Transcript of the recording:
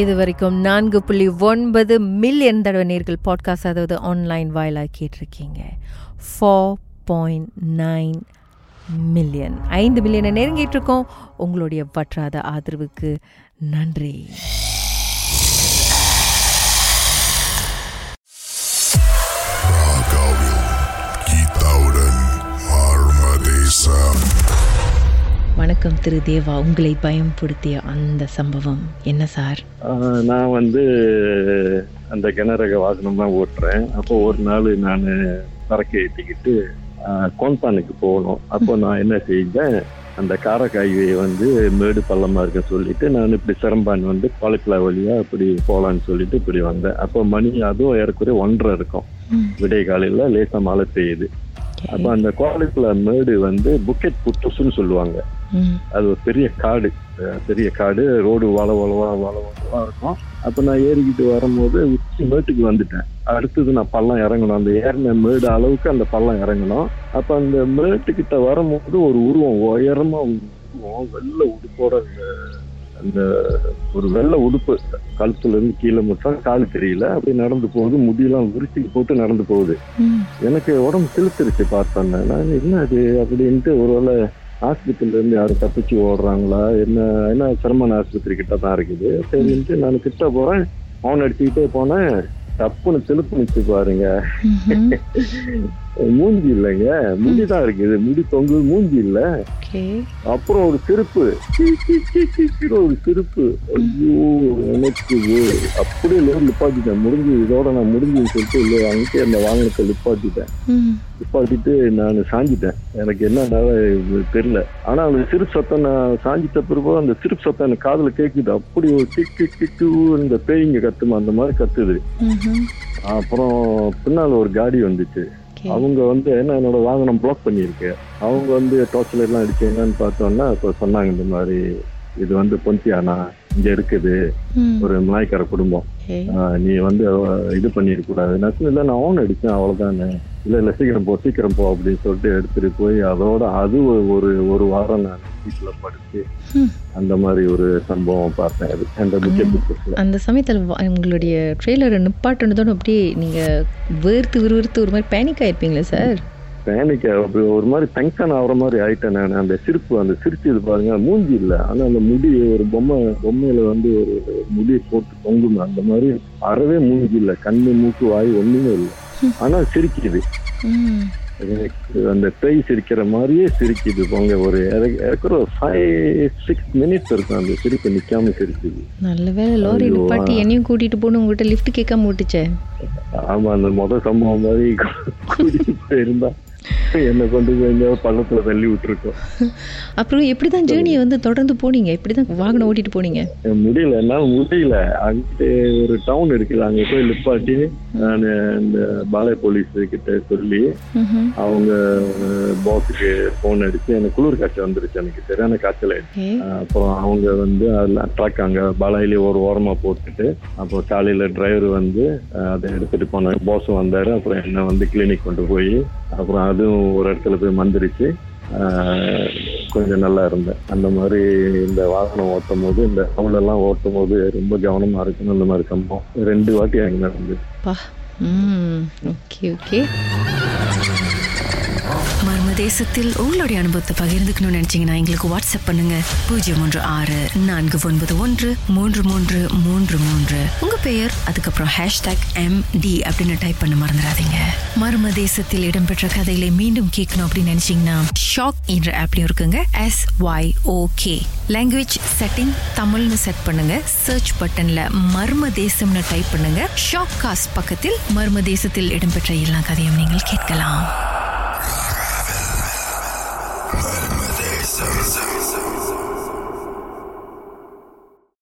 இது வரைக்கும் 4.9 மில்லியன் தடவை நேர்கள் பாட்காஸ்ட், அதாவது ஆன்லைன் வாயிலாக கேட்டிருக்கீங்க. 4.9 மில்லியன், 5 மில்லியனை நெருங்கிட்டுருக்கோம். உங்களுடைய வற்றாத ஆதரவுக்கு நன்றி. வணக்கம் திரு தேவா, உங்களை பயம்படுத்திய அந்த சம்பவம் என்ன சார்? நான் அந்த கனரக வாகனம் தான் ஓட்டுறேன். அப்போ ஒரு நாள் நான் சரக்கு ஏற்றிக்கிட்டு கோன்பானுக்கு போகணும். அப்போ நான் என்ன செஞ்சேன், அந்த காரைக்காய்வே மேடு பள்ளமாக இருக்குன்னு சொல்லிட்டு நான் இப்படி சிரம்பான் பாலிக்குலா வழியாக இப்படி போகலான்னு சொல்லிட்டு இப்படி வந்தேன். அப்போ மணி அதுவும் ஏறக்குறைய 1:30 இருக்கும். விடிய காலையில் லேசாக மழை பெய்யுது. அப்போ அந்த காலிக்குலா மேடு புக்கெட் புட்டுசுன்னு சொல்லுவாங்க. அது ஒரு பெரிய காடு, ரோடு வள வளவா வள வளவா இருக்கும். அப்போ நான் ஏறிக்கிட்டு வரும்போது உச்சி மேட்டுக்கு வந்துட்டேன். அடுத்தது நான் பள்ளம் இறங்கணும், அந்த ஏறின மேடு அளவுக்கு அந்த பள்ளம் இறங்கணும். அப்போ அந்த மேட்டுக்கிட்ட வரும்போது ஒரு உருவம், உயரமா உருவம், வெள்ளை உடுப்போட, அந்த ஒரு வெள்ளை உடுப்பு கழுத்துல இருந்து கீழே மட்டும் காலு தெரியல, அப்படி நடந்து போகுது. முடியெல்லாம் விரிச்சிட்டு போட்டு நடந்து போகுது. எனக்கு உடம்பு செலுத்திருச்சு. பார்த்தேன் நான், என்ன அது அப்படின்ட்டு, ஒருவேளை ஆஸ்பத்திரியில இருந்து யாரும் தப்பிச்சு ஓடுறாங்களா என்ன, ஏன்னா சிரமன் ஆஸ்பத்திரி கிட்ட தான் இருக்குது. சரின்ட்டு நான் கிட்ட போறேன், அவன் அடிச்சுக்கிட்டே போனேன். தப்புன்னு செலுப்பு நிச்சு பாருங்க, மூஞ்சி இல்லைங்க, முடிதான் இருக்குது, முடி தொங்கு, மூஞ்சி இல்லை. அப்புறம் ஒரு சிரிப்பு, ஒரு சிரிப்பு. ஐயோ எனக்கு அப்படியே லோடு நிப்பாட்டிட்டேன். முடிஞ்சு, இதோட நான் முடிஞ்சுன்னு சொல்லிட்டு இல்லை அங்கே அந்த வாகனத்தை நிப்பாட்டிட்டு நான் சாஞ்சிட்டேன். எனக்கு என்னன்னால தெரியல, ஆனா அந்த சிறு சத்தம் நான் சாஞ்சிட்ட பிறகு அந்த சிறு சத்தம் எனக்கு காதுல கேக்குது. அப்படி ஒரு கிக்கு கிக்கு இந்த பேய்ங்க கத்துமா அந்த மாதிரி கத்துது. அப்புறம் பின்னால் ஒரு காடி வந்துச்சு. அவங்க ஏன்னா என்னோட வாகனம் பிளாக் பண்ணியிருக்கு. அவங்க டார்ச் லைட் எல்லாம் அடிச்சு என்னன்னு பார்த்தோம்னா இப்போ சொன்னாங்க, இந்த மாதிரி இது பொன்சியானா இங்க இருக்குது, ஒரு மலாய்க்கார குடும்பம், நீ இது பண்ணிருக்க கூடாது. இல்ல நான் ஓன் அடிச்சேன் அவ்வளவுதானே. இல்ல சீக்கிரம் போ அப்படின்னு சொல்லிட்டு எடுத்துட்டு போய் அதோட அது ஒரு வாரம் நான் வீட்டுல படிச்சு அந்த மாதிரி ஒரு சம்பவம் பார்த்தேன். அது அந்த சமயத்துல உங்களுடைய ட்ரெயிலரை நிப்பாட்டுனதோட அப்படியே நீங்க வேர்த்து ஒரு மாதிரி பேனிக் ஆயிருப்பீங்களா சார்? பேனிக் ஒரு மாதிரி டென்ஷன் ஆகிற மாதிரி ஆயிட்டேன் நான். அந்த சிரிப்பு, அந்த சிரிச்சு இது பாருங்க, மூஞ்சி இல்லை, ஆனால் அந்த முடி ஒரு பொம்மையில ஒரு முடி போட்டு தொங்குங்க, அந்த மாதிரி அறவே மூஞ்சி இல்லை, கண்ணு மூக்கு வாய் ஒண்ணுமே இல்லை, ஆனால் சிரிக்குது. அந்த பேய் சிரிக்கிற மாதிரியே சிரிக்குது. போங்க ஒரு 5-6 மினிட்ஸ் இருக்கும் அந்த சிரிப்பு நிக்காம சிரிக்குது. நல்ல வேலை லோரி நிப்பாட்டி என்னையும் கூட்டிட்டு போன உங்ககிட்ட லிஃப்ட் கேட்காம விட்டுச்சே. ஆமா, அந்த மொதல் சம்பவம் மாதிரி கூட்டிட்டு போயிருந்தா என்ன கொண்டு போய் பள்ளத்துல தள்ளி விட்டுருக்கோம். அப்புறம் எப்படிதான் ஜேர்னியை தொடர்ந்து போனீங்க? எப்படிதான் வாகனம் ஓட்டிட்டு போனீங்க? முடியல. அங்கிட்ட ஒரு டவுன் இருக்குது, அங்க போய் நிப்பாட்டி நான் இந்த பாளைய போலீஸ் கிட்ட சொல்லி அவங்க பாஸுக்கு போன் அடிச்சு, எனக்கு குளிர் காய்ச்சல் வந்துருச்சு, எனக்கு சரியான காய்ச்சல் ஆயிடுச்சு. அப்புறம் அவங்க ட்ரக் அங்க பாளையிலேயே ஒரு ஓரமா போட்டுட்டு, அப்புறம் காலையில டிரைவர் அதை எடுத்துட்டு போனாங்க. பாஸும் வந்தாரு. அப்புறம் என்ன கிளினிக் கொண்டு போய், அப்புறம் அதுவும் ஒரு இடத்துல போய் மந்திரிச்சு கொஞ்சம் நல்லா இருந்தேன். அந்த மாதிரி இந்த வாகனம் ஓட்டும் போது, இந்த டவுன்லாம் ஓட்டும் போது ரொம்ப கவனமா இருக்கணும். அந்த மாதிரி சம்பவம் 2 வாட்டி அங்கே நடந்தது. மர்ம தேசத்தில் உங்களுடைய அனுபவத்தை பகிர்ந்துக்கணும்னு நினைச்சீங்கன்னா எங்களுக்கு வாட்ஸ்அப் பண்ணுங்க. 036-491-3333. உங்க பெயர், அதுக்கப்புறம் #MD அப்படின்னு டைப் பண்ண மறந்துடாதீங்க. மர்ம தேசத்தில் இடம்பெற்ற கதைகளை மீண்டும் கேட்கணும் அப்படின்னு நினைச்சீங்கன்னா ஷாக் என்ற ஆப்லயும் இருக்குங்க. SYOK லாங்குவேஜ் செட்டிங் தமிழ்னு செட் பண்ணுங்க. சர்ச் பட்டன்ல மர்ம தேசம்னு டைப் பண்ணுங்க. ஷாக் காஸ்ட் பக்கத்தில் மர்ம தேசத்தில் இடம்பெற்ற எல்லா கதையும் நீங்கள் கேட்கலாம்.